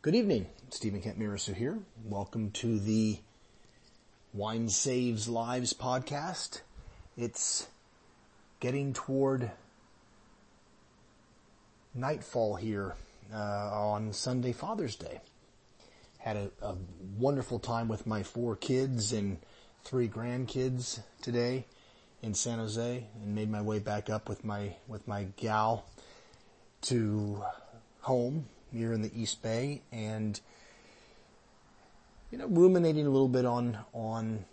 Good evening, Stephen Kent Mirasu here. Welcome to the Wine Saves Lives podcast. It's getting toward nightfall here on Sunday, Father's Day. Had a wonderful time with my 4 kids and 3 grandkids today in San Jose, and made my way back up with my gal to home here in the East Bay, and ruminating a little bit on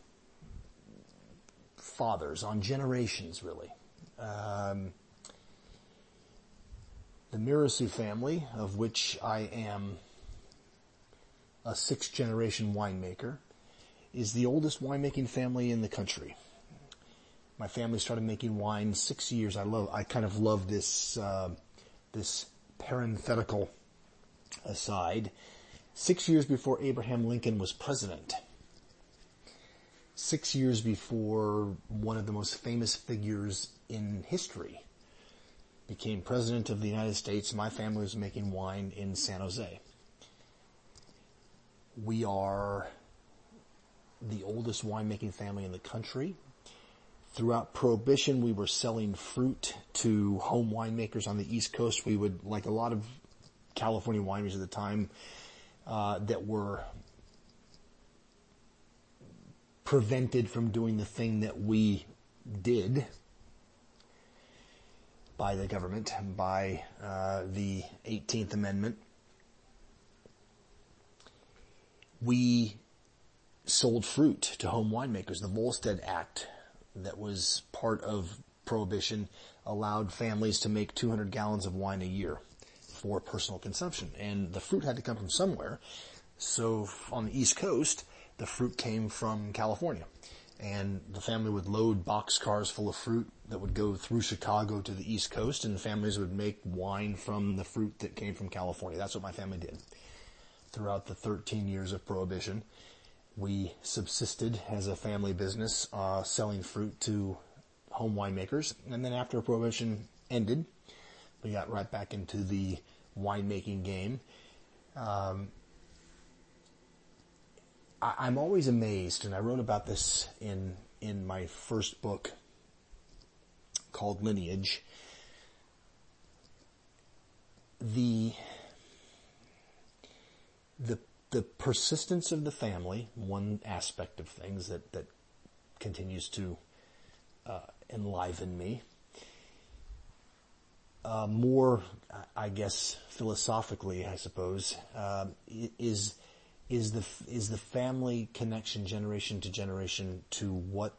fathers, on generations, really. The Mirassou family, of which I am a 6th generation winemaker, is the oldest winemaking family in the country. My family started making wine 6 years. I kind of love this this parenthetical aside. 6 years before Abraham Lincoln was president. 6 years before one of the most famous figures in history became president of the United States, my family was making wine in San Jose. We are the oldest winemaking family in the country. Throughout Prohibition, we were selling fruit to home winemakers on the East Coast. We would, like a lot of California wineries at the time, that were prevented from doing the thing that we did by the government, by the 18th Amendment. We sold fruit to home winemakers. The Volstead Act, that was part of Prohibition, allowed families to make 200 gallons of wine a year for personal consumption. And the fruit had to come from somewhere. So on the East Coast, the fruit came from California. And the family would load boxcars full of fruit that would go through Chicago to the East Coast, and the families would make wine from the fruit that came from California. That's what my family did. Throughout the 13 years of Prohibition, we subsisted as a family business, selling fruit to home winemakers. And then after Prohibition ended, we got right back into the winemaking game. I'm always amazed, and I wrote about this in my first book called Lineage. The persistence of the family, one aspect of things that continues to enliven me. More, I guess, philosophically, I suppose, is the family connection generation to generation to what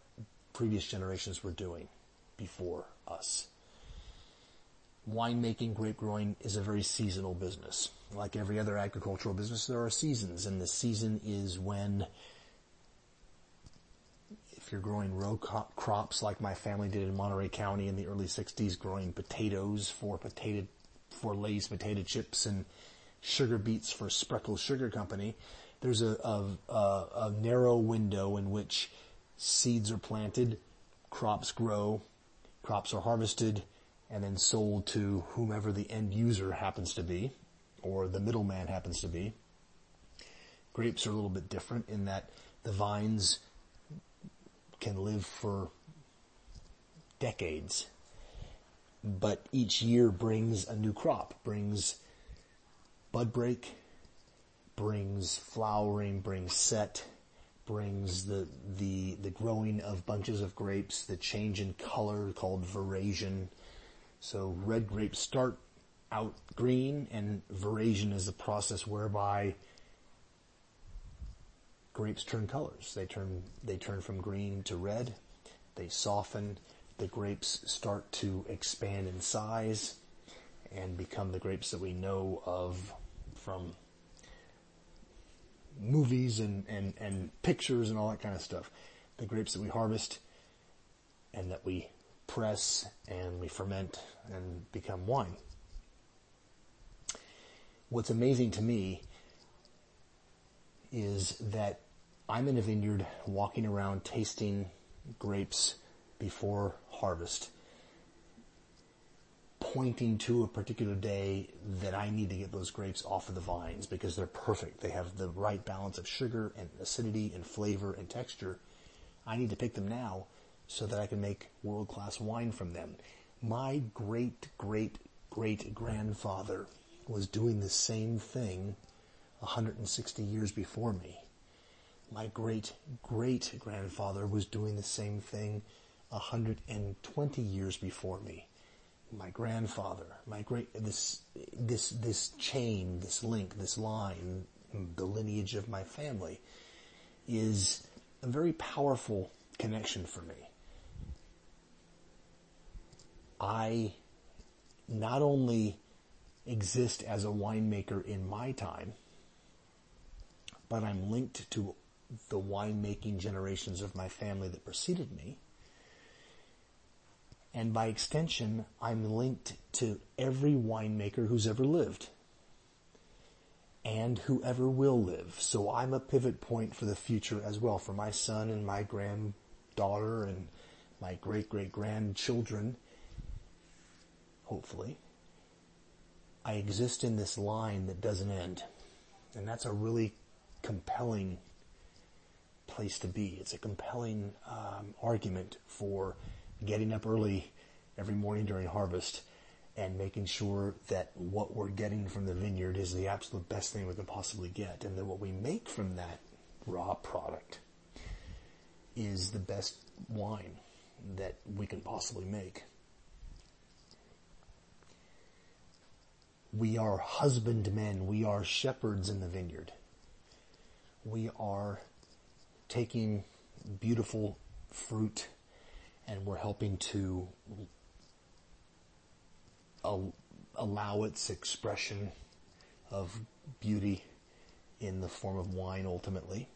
previous generations were doing before us. Winemaking, grape growing is a very seasonal business. Like every other agricultural business, there are seasons, and the season is when, if you're growing row crops like my family did in Monterey County in the early 60s, growing potatoes for Lay's potato chips and sugar beets for Spreckles Sugar Company, there's a narrow window in which seeds are planted, crops grow, crops are harvested, and then sold to whomever the end user happens to be, or the middleman happens to be. Grapes are a little bit different in that the vines can live for decades, but each year brings a new crop, brings bud break, brings flowering, brings set, brings the growing of bunches of grapes, the change in color called veraison. So red grapes start out green, and veraison is the process whereby grapes turn colors. They turn from green to red. They soften. The grapes start to expand in size and become the grapes that we know of from movies and pictures and all that kind of stuff. The grapes that we harvest and that we press and we ferment and become wine. What's amazing to me is that I'm in a vineyard walking around tasting grapes before harvest, pointing to a particular day that I need to get those grapes off of the vines because they're perfect. They have the right balance of sugar and acidity and flavor and texture. I need to pick them now so that I can make world-class wine from them. My great-great-great-grandfather was doing the same thing 160 years before me. My great-great-grandfather was doing the same thing 120 years before me. My grandfather, my great, this chain, this link, this line, the lineage of my family is a very powerful connection for me. I not only exist as a winemaker in my time, but I'm linked to the winemaking generations of my family that preceded me. And by extension, I'm linked to every winemaker who's ever lived and whoever will live. So I'm a pivot point for the future as well, for my son and my granddaughter and my great-great-grandchildren, hopefully. I exist in this line that doesn't end. And that's a really compelling place to be. It's a compelling argument for getting up early every morning during harvest and making sure that what we're getting from the vineyard is the absolute best thing we can possibly get, and that what we make from that raw product is the best wine that we can possibly make. We are husbandmen. We are shepherds in the vineyard. We are taking beautiful fruit and we're helping to allow its expression of beauty in the form of wine ultimately.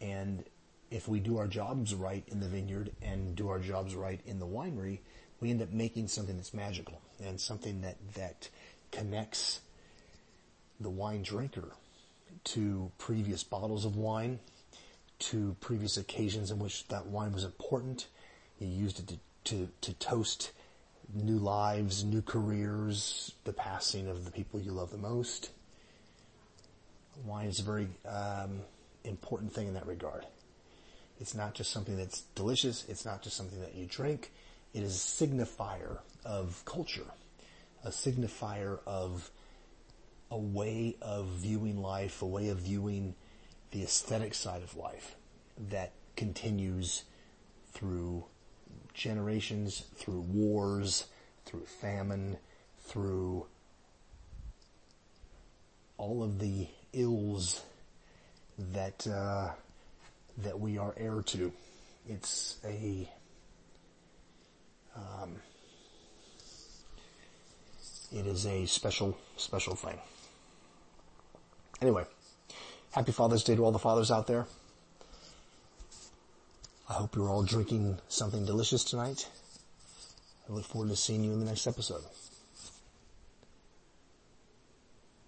And if we do our jobs right in the vineyard and do our jobs right in the winery, we end up making something that's magical and something that connects the wine drinker to previous bottles of wine, to previous occasions in which that wine was important. You used it to toast new lives, new careers, the passing of the people you love the most. Wine is a very important thing in that regard. It's not just something that's delicious. It's not just something that you drink. It is a signifier of culture, a signifier of a way of viewing life, a way of viewing the aesthetic side of life that continues through generations, through wars, through famine, through all of the ills that we are heir to. It's a special, special thing. Anyway. Happy Father's Day to all the fathers out there. I hope you're all drinking something delicious tonight. I look forward to seeing you in the next episode.